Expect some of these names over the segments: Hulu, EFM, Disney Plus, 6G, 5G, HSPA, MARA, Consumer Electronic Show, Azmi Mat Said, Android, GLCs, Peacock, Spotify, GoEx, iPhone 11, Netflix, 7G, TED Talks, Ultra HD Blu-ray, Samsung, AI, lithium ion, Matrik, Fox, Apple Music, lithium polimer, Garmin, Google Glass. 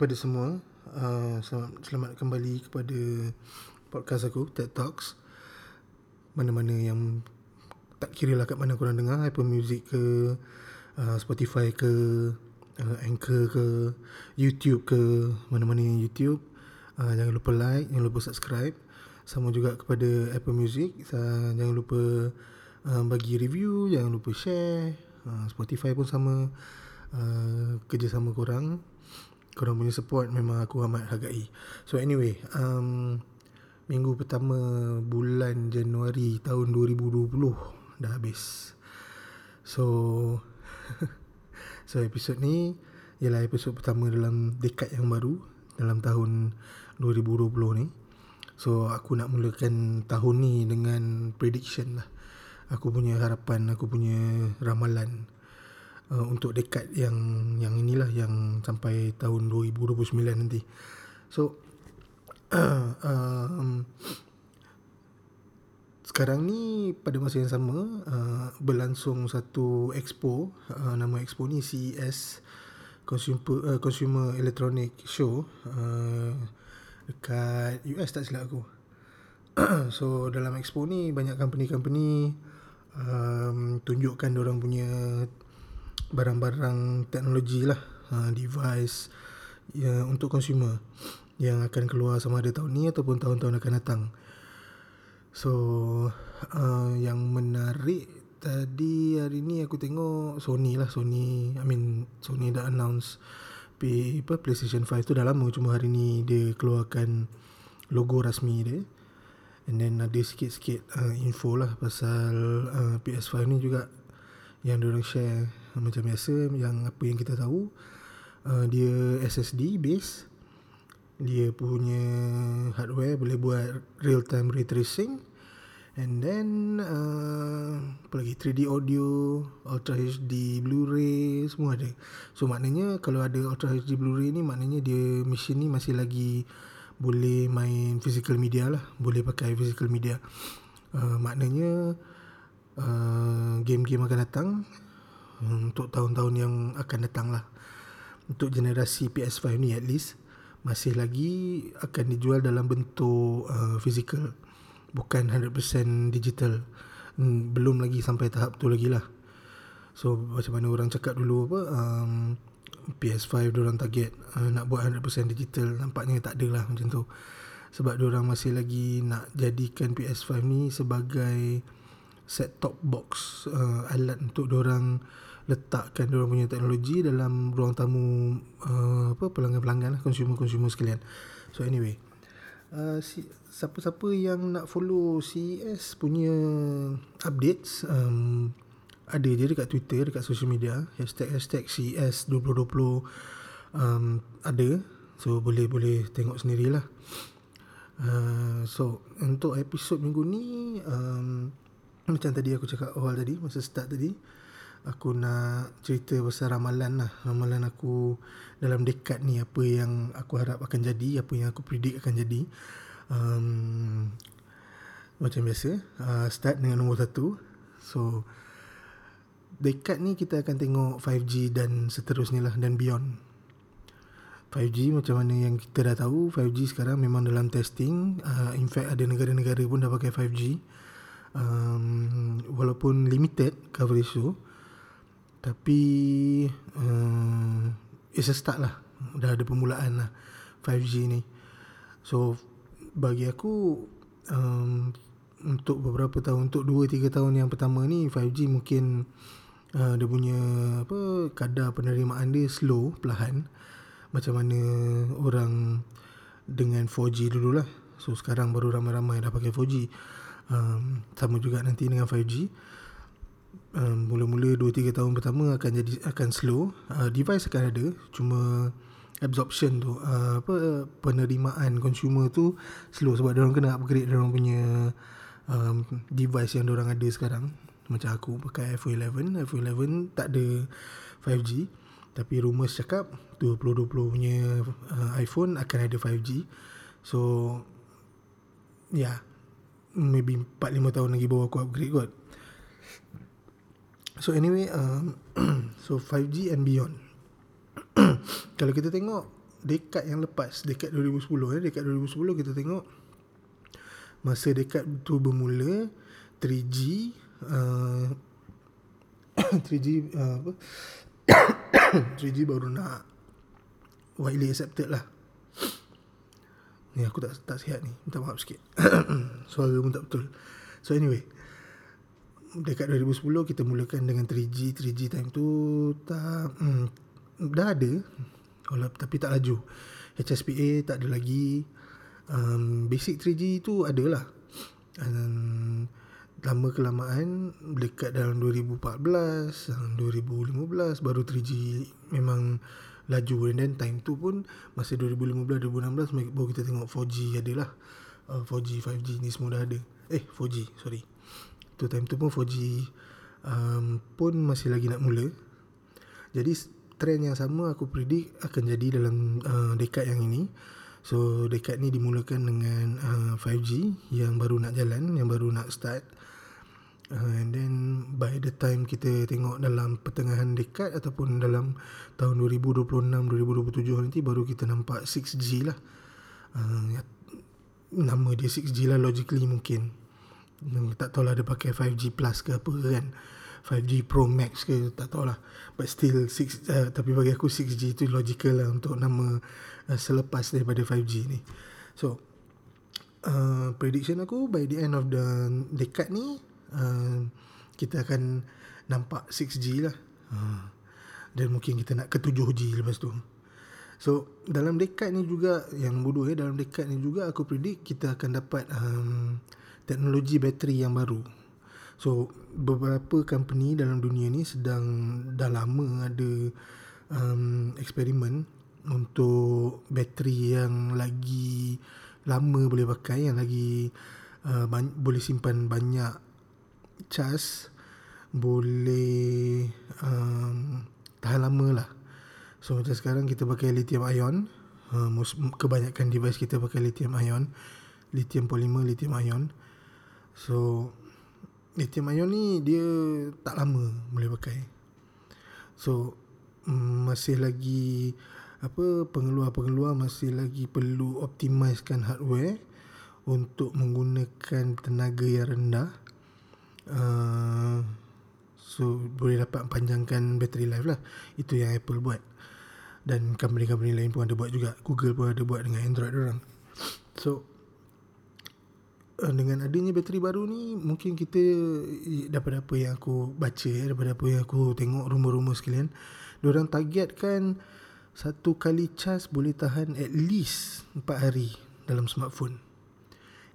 kepada semua. Selamat kembali kepada podcast aku, TED Talks. Mana-mana yang, tak kira lah kat mana korang dengar, Apple Music ke, Spotify ke, Anchor ke, YouTube ke, mana-mana yang YouTube. Jangan lupa like, jangan lupa subscribe. Sama juga kepada Apple Music, jangan lupa bagi review, jangan lupa share. Spotify pun sama, kerjasama korang punya support memang aku amat hargai. So anyway, minggu pertama bulan Januari tahun 2020 dah habis. So episod ni ialah episod pertama dalam dekad yang baru, dalam tahun 2020 ni. So aku nak mulakan tahun ni dengan prediction lah, aku punya harapan, aku punya ramalan untuk dekad yang inilah, yang sampai tahun 2029 nanti. So sekarang ni pada masa yang sama berlangsung satu expo, nama expo ni CES, Consumer Electronic Show, dekat US tak silap aku. So dalam expo ni banyak company-company tunjukkan diorang punya barang-barang teknologi lah, device untuk consumer yang akan keluar sama ada tahun ni ataupun tahun-tahun akan datang. So yang menarik tadi hari ni aku tengok Sony dah announce PlayStation 5 tu dah lama, cuma hari ni dia keluarkan logo rasmi dia. And then ada sikit-sikit info lah pasal PS5 ni juga yang diorang share macam biasa. Yang apa yang kita tahu, dia SSD base, dia punya hardware boleh buat real time ray tracing, and then apa lagi, 3D audio, Ultra HD Blu-ray, semua ada. So maknanya kalau ada Ultra HD Blu-ray ni, maknanya dia mesin ni masih lagi boleh main physical media lah, boleh pakai physical media. Maknanya game-game akan datang untuk tahun-tahun yang akan datang lah. Untuk generasi PS5 ni at least masih lagi akan dijual dalam bentuk physical, bukan 100% digital. Belum lagi sampai tahap tu lagi lah. So macam mana orang cakap dulu apa, PS5 diorang target nak buat 100% digital, nampaknya tak ada lah macam tu. Sebab diorang masih lagi nak jadikan PS5 ni sebagai set top box, alat untuk diorang letakkan diorang punya teknologi dalam ruang tamu pelanggan-pelanggan lah, consumer-consumer sekalian. So anyway, siapa-siapa yang nak follow CES punya updates, ada je dekat Twitter, dekat social media, hashtag CES 2020 ada. So boleh tengok sendirilah. So untuk episod minggu ni, macam tadi aku cakap awal tadi, masa start tadi, aku nak cerita pasal ramalan aku dalam dekad ni, apa yang aku harap akan jadi, apa yang aku predict akan jadi. Macam biasa, start dengan nombor 1. So dekad ni kita akan tengok 5G dan seterusnya lah, dan beyond. 5G macam mana yang kita dah tahu, 5G sekarang memang dalam testing. In fact ada negara-negara pun dah pakai 5G, walaupun limited coverage tu, tapi it's a start lah, dah ada permulaan lah 5G ni. So bagi aku, untuk beberapa tahun, untuk 2-3 tahun yang pertama ni, 5G mungkin dia punya kadar penerimaan dia slow, perlahan, macam mana orang dengan 4G dululah. So sekarang baru ramai-ramai dah pakai 4G. Sama juga nanti dengan 5G. Mula-mula 2-3 tahun pertama akan slow. Device akan ada, cuma absorption tu, penerimaan consumer tu slow, sebab diorang kena upgrade diorang punya device yang diorang ada sekarang. Macam aku pakai iPhone 11 tak ada 5G, tapi rumours cakap 2020 punya iPhone akan ada 5G. So yeah, maybe 4-5 tahun lagi baru aku upgrade kot. So anyway, so 5G and beyond. Kalau kita tengok dekad yang lepas, dekad 2010, dekad 2010 kita tengok masa dekad tu bermula 3G 3G apa 3G baru nak widely accepted lah. Ni aku tak sihat ni, minta maaf sikit. Soal pun tak betul. So anyway, dekat 2010 kita mulakan dengan 3G. 3G time tu tak dah ada, tapi tak laju. HSPA tak ada lagi. Basic 3G tu adalah. Lama kelamaan dekat dalam 2014, 2015 baru 3G memang laju. And then time tu pun masa 2015, 2016 baru kita tengok 4G adalah. 4G, 5G ni semua dah ada. 4G, sorry. Time tu pun 4G pun masih lagi nak mula. Jadi trend yang sama aku predict akan jadi dalam dekad yang ini. So dekad ni dimulakan dengan 5G yang baru nak jalan, yang baru nak start. And then by the time kita tengok dalam pertengahan dekad ataupun dalam tahun 2026-2027 nanti baru kita nampak 6G lah. Nama dia 6G lah logically mungkin. Tak tahulah dia pakai 5G Plus ke apa kan, 5G Pro Max ke, tak tahulah. But still 6, tapi bagi aku 6G tu logical lah untuk nama selepas daripada 5G ni. So prediction aku by the end of the decade ni kita akan nampak 6G lah. Dan mungkin kita nak ke 7G lepas tu. So dalam decade ni juga, yang bodoh dalam decade ni juga aku predict kita akan dapat teknologi bateri yang baru. So beberapa company dalam dunia ni sedang dah lama ada eksperimen untuk bateri yang lagi lama boleh pakai, yang lagi boleh simpan banyak cas, boleh tahan lama lah. So macam sekarang kita pakai lithium ion, kebanyakan device kita pakai lithium ion, lithium polimer, lithium ion. So lithium ion ni dia tak lama boleh pakai. So masih lagi pengeluar-pengeluar masih lagi perlu optimizekan hardware untuk menggunakan tenaga yang rendah. So boleh dapat panjangkan battery life lah. Itu yang Apple buat, dan company-company lain pun ada buat juga. Google pun ada buat dengan Android orang. So dengan adanya bateri baru ni, mungkin kita, daripada apa yang aku baca, daripada apa yang aku tengok rumor-rumor sekalian, diorang targetkan satu kali cas boleh tahan at least 4 hari dalam smartphone.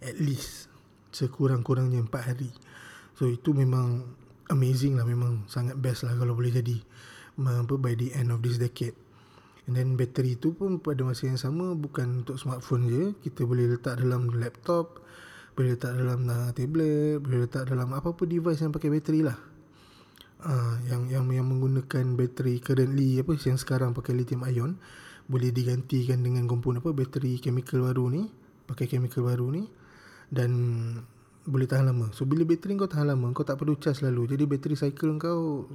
At least sekurang-kurangnya 4 hari. So itu memang amazing lah, memang sangat best lah kalau boleh jadi by the end of this decade. And then bateri tu pun pada masa yang sama bukan untuk smartphone je, kita boleh letak dalam laptop, boleh letak dalam tablet, boleh letak dalam apa-apa device yang pakai bateri lah. Yang menggunakan bateri currently yang sekarang pakai lithium ion boleh digantikan dengan komponen bateri chemical baru ni, pakai chemical baru ni, dan boleh tahan lama. So bila bateri kau tahan lama, kau tak perlu charge lalu. Jadi bateri cycle kau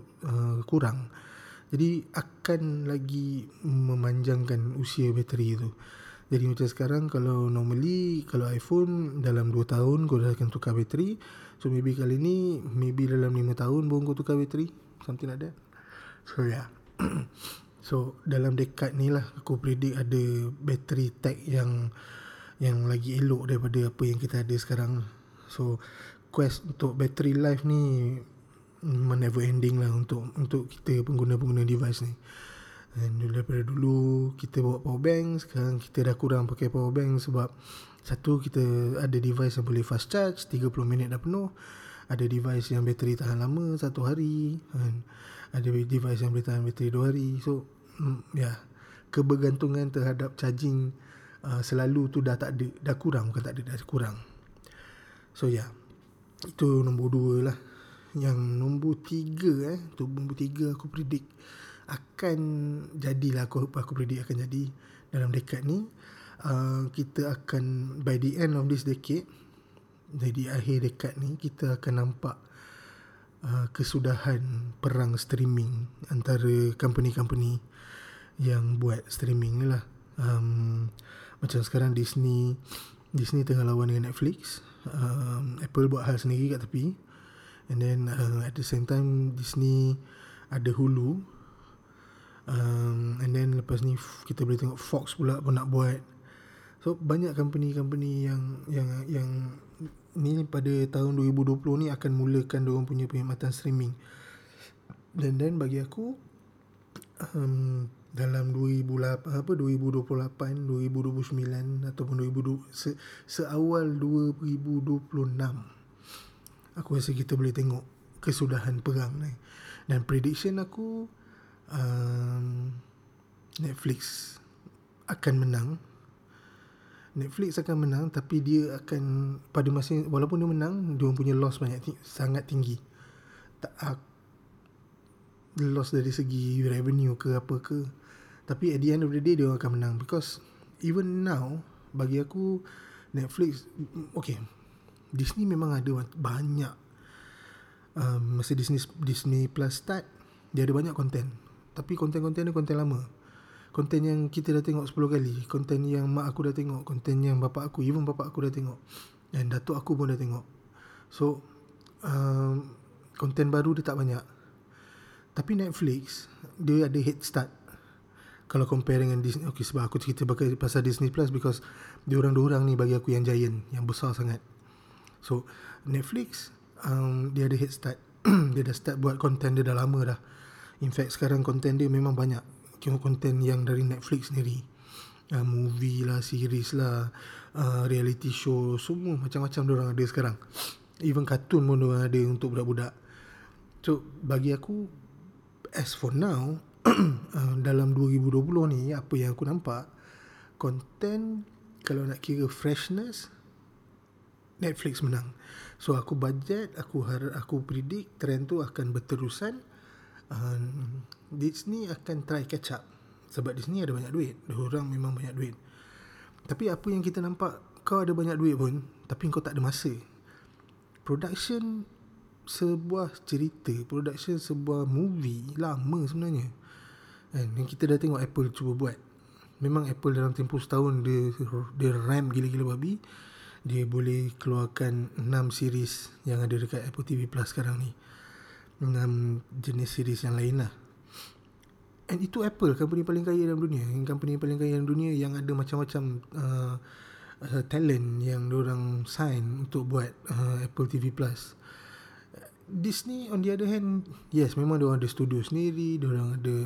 kurang. Jadi akan lagi memanjangkan usia bateri tu. Jadi macam sekarang kalau normally kalau iPhone dalam 2 tahun kau dah akan tukar bateri. So maybe kali ni, maybe dalam 5 tahun baru kau tukar bateri, something like that. So yeah. So dalam dekad ni lah aku predict ada bateri tech yang lagi elok daripada apa yang kita ada sekarang. So quest untuk battery life ni never ending lah untuk kita pengguna-pengguna device ni. Dan daripada dulu kita bawa power bank, sekarang kita dah kurang pakai power bank sebab satu, kita ada device yang boleh fast charge 30 minit dah penuh, ada device yang bateri tahan lama 1 hari, ada device yang boleh tahan bateri 2 hari. So kebergantungan terhadap charging selalu tu dah tak ada, dah kurang, bukan tak ada, dah kurang. So itu nombor 2 lah. Yang nombor 3 aku predict akan jadilah, aku predict akan jadi dalam dekad ni. Kita akan by the end of this decade, jadi akhir dekad ni, kita akan nampak kesudahan perang streaming antara company-company yang buat streaming ni lah. Macam sekarang Disney tengah lawan dengan Netflix. Apple buat hal sendiri kat tepi. And then at the same time Disney ada Hulu. And then lepas ni kita boleh tengok Fox pula pun nak buat. So banyak company-company yang ni pada tahun 2020 ni akan mulakan diorang punya perkhidmatan streaming. Dan bagi aku dalam 2028, 2029 ataupun 2020 seawal 2026, aku rasa kita boleh tengok kesudahan perang ni. Dan prediction aku Netflix akan menang. Tapi dia akan pada masa, walaupun dia menang, dia punya loss sangat tinggi. Loss dari segi revenue ke apa ke, tapi at the end of the day dia akan menang, because even now bagi aku Netflix, okay, Disney memang ada banyak masa Disney Plus start, dia ada banyak konten, tapi konten-konten ni konten lama. Konten yang kita dah tengok 10 kali, konten yang mak aku dah tengok, konten yang bapak aku, even bapak aku dah tengok, dan datuk aku pun dah tengok. So konten baru dia tak banyak. Tapi Netflix dia ada head start kalau compare dengan Disney. Okay, sebab aku cerita pasal Disney Plus because diorang-diorang ni bagi aku yang giant, yang besar sangat. So Netflix dia ada head start. Dia dah start buat konten dia dah lama dah. In fact sekarang konten dia memang banyak, konten yang dari Netflix sendiri, movie lah, series lah, reality show, semua macam-macam diorang ada sekarang. Even kartun pun diorang ada untuk budak-budak. So bagi aku as for now dalam 2020 ni, apa yang aku nampak konten, kalau nak kira freshness, Netflix menang. So aku budget, aku predict trend tu akan berterusan. Disney akan try catch up sebab Disney ada banyak duit, diorang memang banyak duit. Tapi apa yang kita nampak, kau ada banyak duit pun tapi kau tak ada masa. Production sebuah cerita, production sebuah movie lama sebenarnya. Dan kita dah tengok Apple cuba buat. Memang Apple dalam tempoh setahun dia ram gila-gila babi. Dia boleh keluarkan 6 series yang ada dekat Apple TV Plus sekarang ni, 6 jenis series yang lain lah. And itu Apple, company paling kaya dalam dunia. Company paling kaya dalam dunia yang ada macam-macam talent yang diorang sign untuk buat Apple TV Plus. Disney on the other hand, yes, memang diorang ada studio sendiri, diorang ada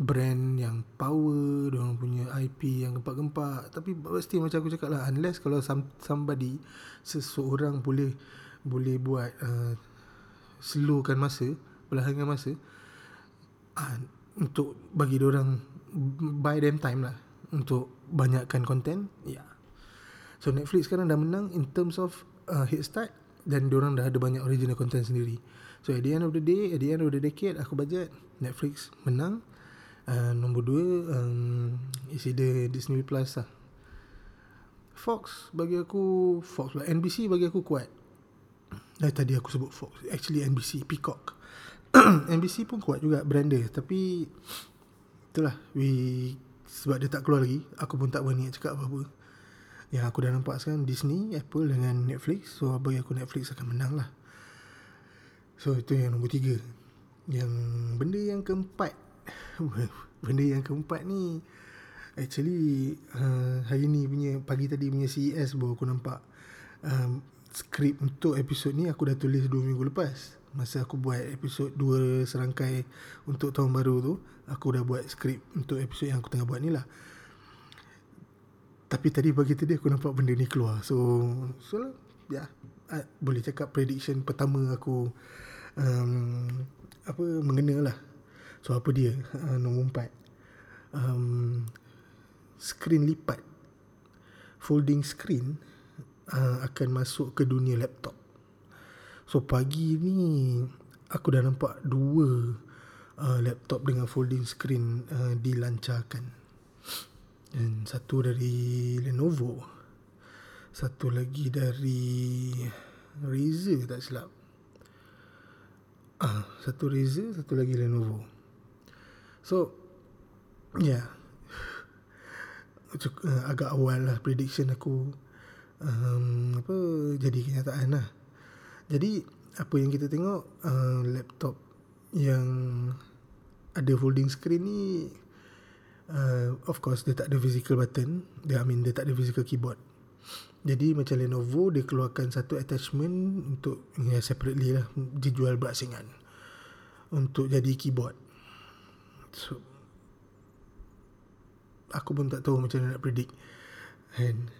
brand yang power, diorang punya IP yang gempak-gempak. Tapi pasti macam aku cakap lah, unless kalau somebody, seseorang boleh buat slowkan masa, belahankan masa untuk bagi diorang buy them time lah untuk banyakkan konten, yeah. So Netflix sekarang dah menang in terms of head start, dan diorang dah ada banyak original content sendiri. So at the end of the day, at the end of the decade, aku bajet Netflix menang. Nombor 2 is either Disney Plus lah. Fox bagi aku, Fox lah, NBC bagi aku kuat. Tadi aku sebut Fox, actually NBC, Peacock. NBC pun kuat juga brand dia, tapi itulah, sebab dia tak keluar lagi, aku pun tak berani nak cakap apa-apa. Yang aku dah nampak sekarang Disney, Apple dengan Netflix. So bagi aku Netflix akan menang lah. So itu yang nombor 3. Yang benda yang keempat benda yang keempat ni actually hari ni punya, pagi tadi punya CES baru aku nampak. Skrip untuk episod ni aku dah tulis 2 minggu lepas. Masa aku buat episod 2 serangkai untuk tahun baru tu, aku dah buat skrip untuk episod yang aku tengah buat ni lah. Tapi pagi tadi aku nampak benda ni keluar. So lah, yeah. Boleh cakap prediction pertama aku mengena lah. So apa dia? Nombor 4, skrin lipat, folding screen akan masuk ke dunia laptop. So pagi ni aku dah nampak 2 laptop dengan folding screen dilancarkan. Dan satu dari Lenovo, satu lagi dari Razer, tak silap. Satu Razer, satu lagi Lenovo. So yeah, agak awal lah prediction aku apa jadi kenyataan lah. Jadi apa yang kita tengok laptop yang ada folding screen ni, of course dia tak ada physical button, dia tak ada physical keyboard. Jadi macam Lenovo, dia keluarkan satu attachment untuk ya, separately lah, dijual berasingan untuk jadi keyboard. So aku pun tak tahu macam mana nak predict. And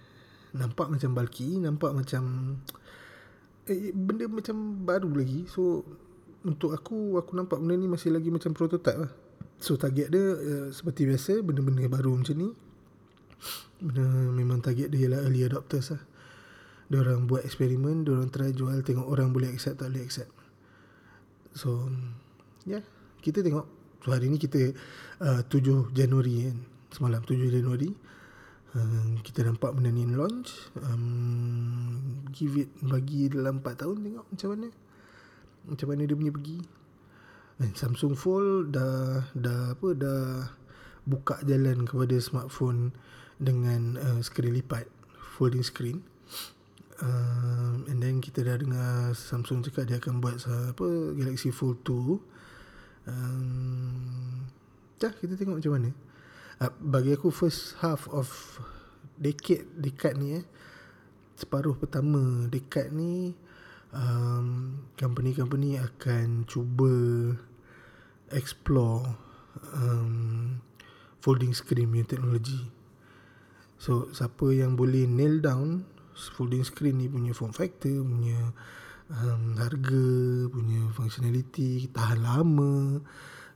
nampak macam bulky, nampak macam benda macam baru lagi. So untuk aku nampak benda ni masih lagi macam prototype lah. So target dia seperti biasa, benda-benda baru macam ni, benda memang target dia ialah early adopters lah. Diorang buat eksperimen, diorang try jual, tengok orang boleh accept tak boleh accept. So ya, yeah, kita tengok. So hari ni kita 7 Januari kan, semalam 7 Januari kita nampak benda ni launch. Give it bagi dalam 4 tahun, tengok macam mana dia punya pergi. And Samsung Fold dah buka jalan kepada smartphone dengan skrin lipat, folding screen. And then kita dah dengar Samsung cakap dia akan buat Galaxy Fold 2. Dah kita tengok macam mana. Bagi aku first half of dekad ni separuh pertama dekad ni company akan cuba explore folding screen punya teknologi. So siapa yang boleh nail down folding screen ni punya form factor, punya harga, punya functionality, tahan lama,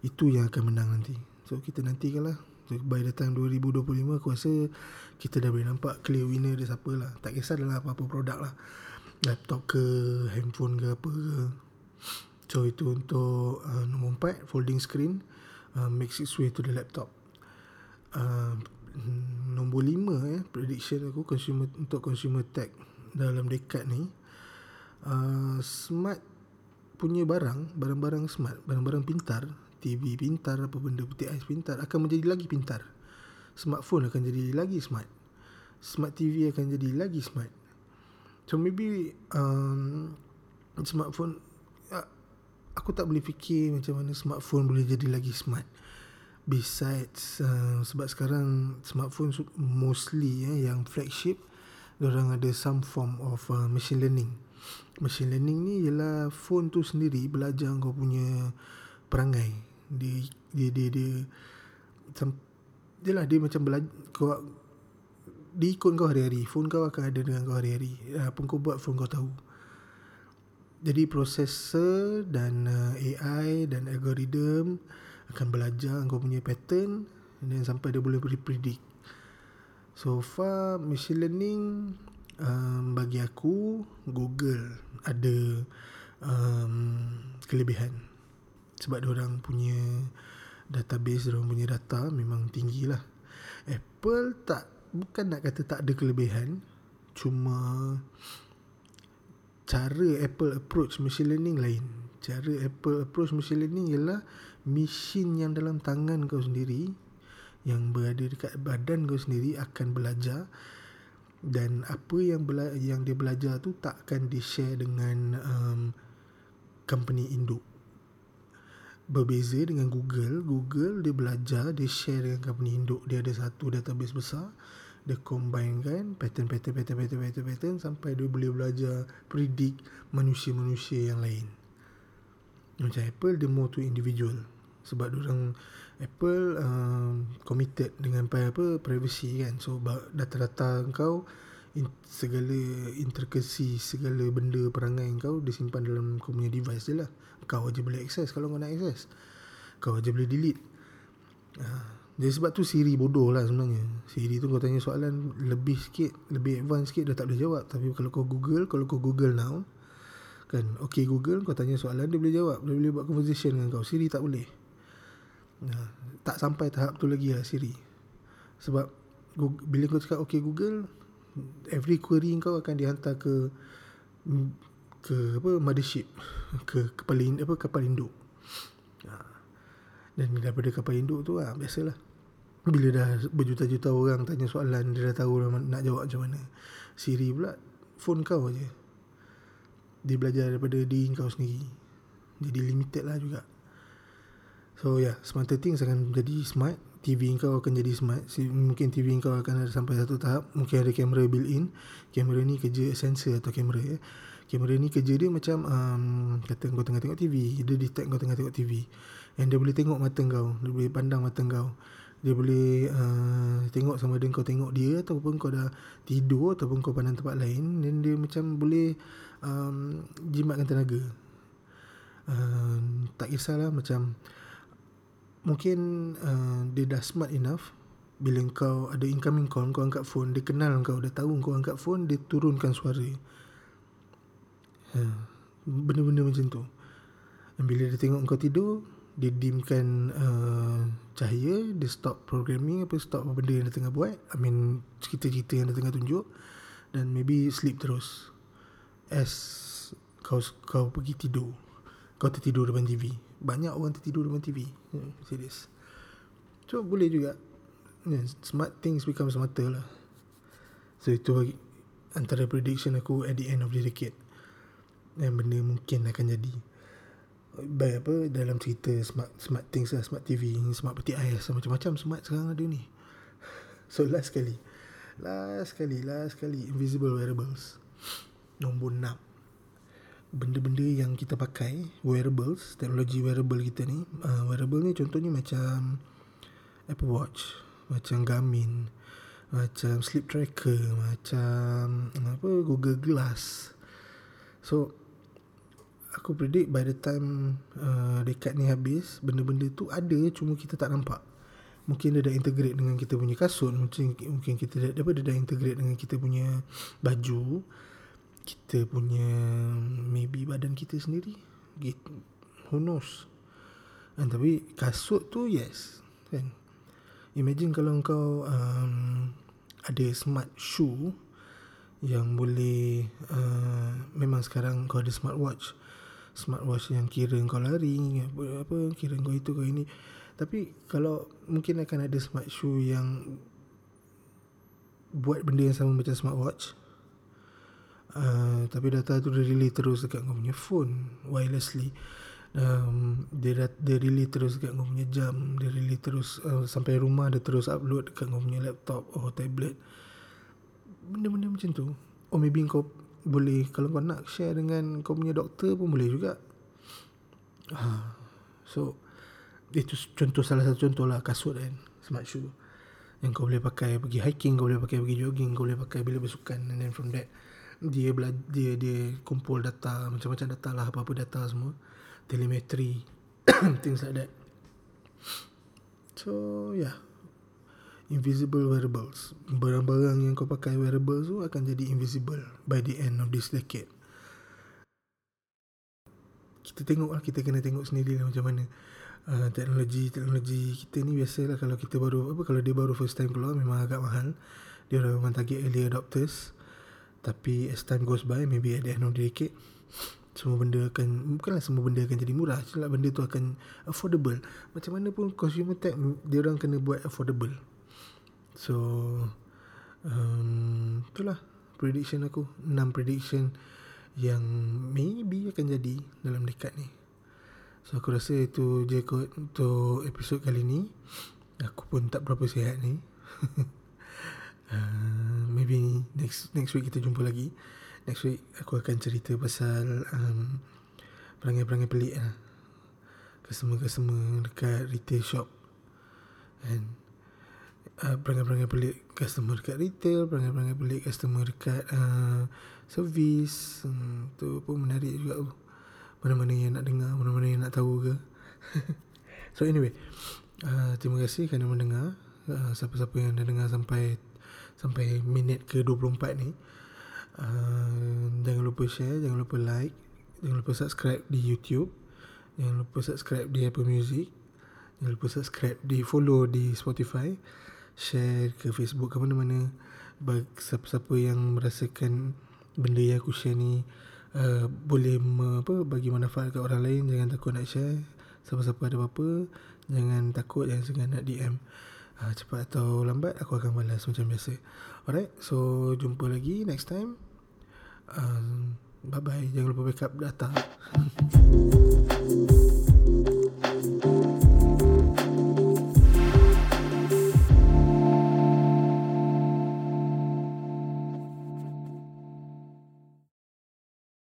itu yang akan menang nanti. So kita nantikan lah. By the time 2025 aku rasa kita dah boleh nampak clear winner dia siapa lah. Tak kisah dalam apa-apa produk lah, laptop ke handphone ke apa ke. So itu untuk nombor 4 folding screen makes its way to the laptop. Nombor 5 prediction aku untuk consumer tech dalam dekad ni, smart punya barang-barang smart, barang-barang pintar, TV pintar, apa benda putih ais pintar akan menjadi lagi pintar. Smartphone akan jadi lagi smart. Smart TV akan jadi lagi smart. So maybe smartphone, aku tak boleh fikir macam mana smartphone boleh jadi lagi smart. Besides sebab sekarang smartphone mostly yang flagship, diorang ada some form of machine learning. Machine learning ni ialah phone tu sendiri belajar kau punya perangai. Dia macam belajar kau, dia ikut kau hari-hari, phone kau akan ada dengan kau hari-hari, apa kau buat phone kau tahu. Jadi prosesor dan AI dan algoritma akan belajar kau punya pattern dan sampai dia boleh predict. So far machine learning bagi aku Google ada kelebihan, sebab diorang punya database, diorang punya data memang tinggi lah. Apple bukan nak kata tak ada kelebihan, cuma cara Apple approach machine learning lain. Cara Apple approach machine learning ialah mesin yang dalam tangan kau sendiri, yang berada dekat badan kau sendiri akan belajar, dan apa yang dia belajar tu tak akan di-share dengan company induk. Berbeza dengan Google dia belajar, dia share dengan company induk. Dia ada satu database besar, dia combine kan pattern sampai dia boleh belajar predict manusia-manusia yang lain. Macam Apple dia more to individual, sebab diorang Apple committed dengan privacy kan. So data-data kau, segala intricacy, segala benda perangai kau disimpan dalam kau punya device je lah. Kau aja boleh access kalau kau nak access, kau aja boleh delete. Jadi sebab tu Siri bodoh lah sebenarnya. Siri tu kau tanya soalan lebih advance sikit, dia tak boleh jawab. Tapi kalau kau Google, now kan, okay Google, kau tanya soalan, dia boleh jawab, dia boleh buat conversation dengan kau. Siri tak boleh. Tak sampai tahap tu lagi lah Siri. Sebab bila kau cakap okay Google, every query kau akan dihantar ke mothership, ke kapal induk. Dan daripada kapal induk tu biasalah Bila dah berjuta-juta orang tanya soalan, dia dah tahu nak jawab macam mana. Siri pula, phone kau je. Dia belajar daripada diri kau sendiri. Jadi limited lah juga. So yeah, smarter things akan menjadi smart. TV kau akan jadi smart. Mungkin TV kau akan ada sampai satu tahap, mungkin ada kamera built-in. Kamera ni kerja sensor atau kamera ya. Kamera ni kerja dia macam kata kau tengah tengok TV, dia detect kau tengah tengok TV. And dia boleh tengok mata kau, dia boleh pandang mata kau. Dia boleh tengok sama ada kau tengok dia ataupun kau dah tidur ataupun kau pandang tempat lain. Dan dia macam boleh jimatkan tenaga. Tak kisahlah macam mungkin dia dah smart enough. Bila kau ada incoming call, kau angkat phone, dia kenal kau, dia tahu kau angkat phone, dia turunkan suara. Benda-benda macam tu. Dan bila dia tengok kau tidur, dia dimkan cahaya, dia stop programming, stop apa benda yang dia tengah buat, I mean cerita-cerita yang dia tengah tunjuk, dan maybe sleep terus as kau pergi tidur. Kau tertidur depan TV. Banyak orang tertidur depan TV. Serius. So boleh juga, smart things become smarter lah. So itu antara prediction aku at the end of the decade, yang benda mungkin akan jadi baik apa dalam cerita smart things lah. Smart TV, smart peti ais, macam-macam smart sekarang ada ni. So last sekali invisible wearables. Nombor 6, benda-benda yang kita pakai, wearables, teknologi wearable kita ni. Wearable ni contohnya macam Apple Watch, macam Garmin, macam sleep tracker, macam apa Google Glass. So aku predict by the time dekat ni habis, benda-benda tu ada, cuma kita tak nampak. Mungkin dia dah integrate dengan kita punya kasut, mungkin kita dah integrate dengan kita punya baju, kita punya maybe badan kita sendiri, who knows. And tapi kasut tu yes kan? Imagine kalau kau ada smart shoe yang boleh memang sekarang kau ada smartwatch yang kira kau lari, apa kira kau itu kau ini. Tapi kalau mungkin akan ada smart shoe yang buat benda yang sama macam smartwatch, tapi data tu dia relay terus dekat kau punya phone wirelessly. Dia relay terus dekat kau punya jam, dia relay terus sampai rumah, dia terus upload dekat kau punya laptop atau tablet. Benda-benda macam tu. Or maybe kau boleh, kalau kau nak share dengan kau punya doktor pun boleh juga. So itu contoh, salah satu contoh lah, kasut kan, smart shoe yang kau boleh pakai pergi hiking, kau boleh pakai pergi jogging, kau boleh pakai bila bersukan. And then from that dia kumpul data, macam-macam data lah, apa-apa data semua, telemetry things like that. So yeah, invisible wearables, barang-barang yang kau pakai wearables tu akan jadi invisible by the end of this decade. Kita tengoklah, kita kena tengok sendiri lah macam mana teknologi kita ni. Biasalah kalau kita baru first time keluar, memang agak mahal. Dia memang target early adopters. Tapi as time goes by, maybe at the end of the decade, bukanlah semua benda akan jadi murah, cuma benda tu akan affordable. Macam mana pun consumer tech, dia orang kena buat affordable. So itulah prediction aku, 6 prediction yang maybe akan jadi dalam dekat ni. So aku rasa itu je kot untuk episod kali ni. Aku pun tak berapa sihat ni. Maybe next week kita jumpa lagi. Next week aku akan cerita pasal perangai-perangai pelik lah, customer dekat retail shop. And perangai-perangai pelik customer dekat retail, perangai-perangai pelik customer dekat servis. Tu pun menarik juga tu. Mana-mana yang nak dengar, mana-mana yang nak tahu ke. So anyway, terima kasih kerana mendengar. Siapa-siapa yang dah dengar sampai minit ke 24 ni, jangan lupa share, jangan lupa like, jangan lupa subscribe di YouTube, jangan lupa subscribe di Apple Music, jangan lupa subscribe di follow di Spotify, share ke Facebook, ke mana-mana. Bagi siapa-siapa yang merasakan benda yang aku share ni boleh bagi manfaat kat orang lain, jangan takut nak share. Siapa-siapa ada apa-apa, jangan takut, jangan segan nak DM. cepat atau lambat aku akan balas macam biasa. Alright, so jumpa lagi next time. Bye bye. Jangan lupa backup data.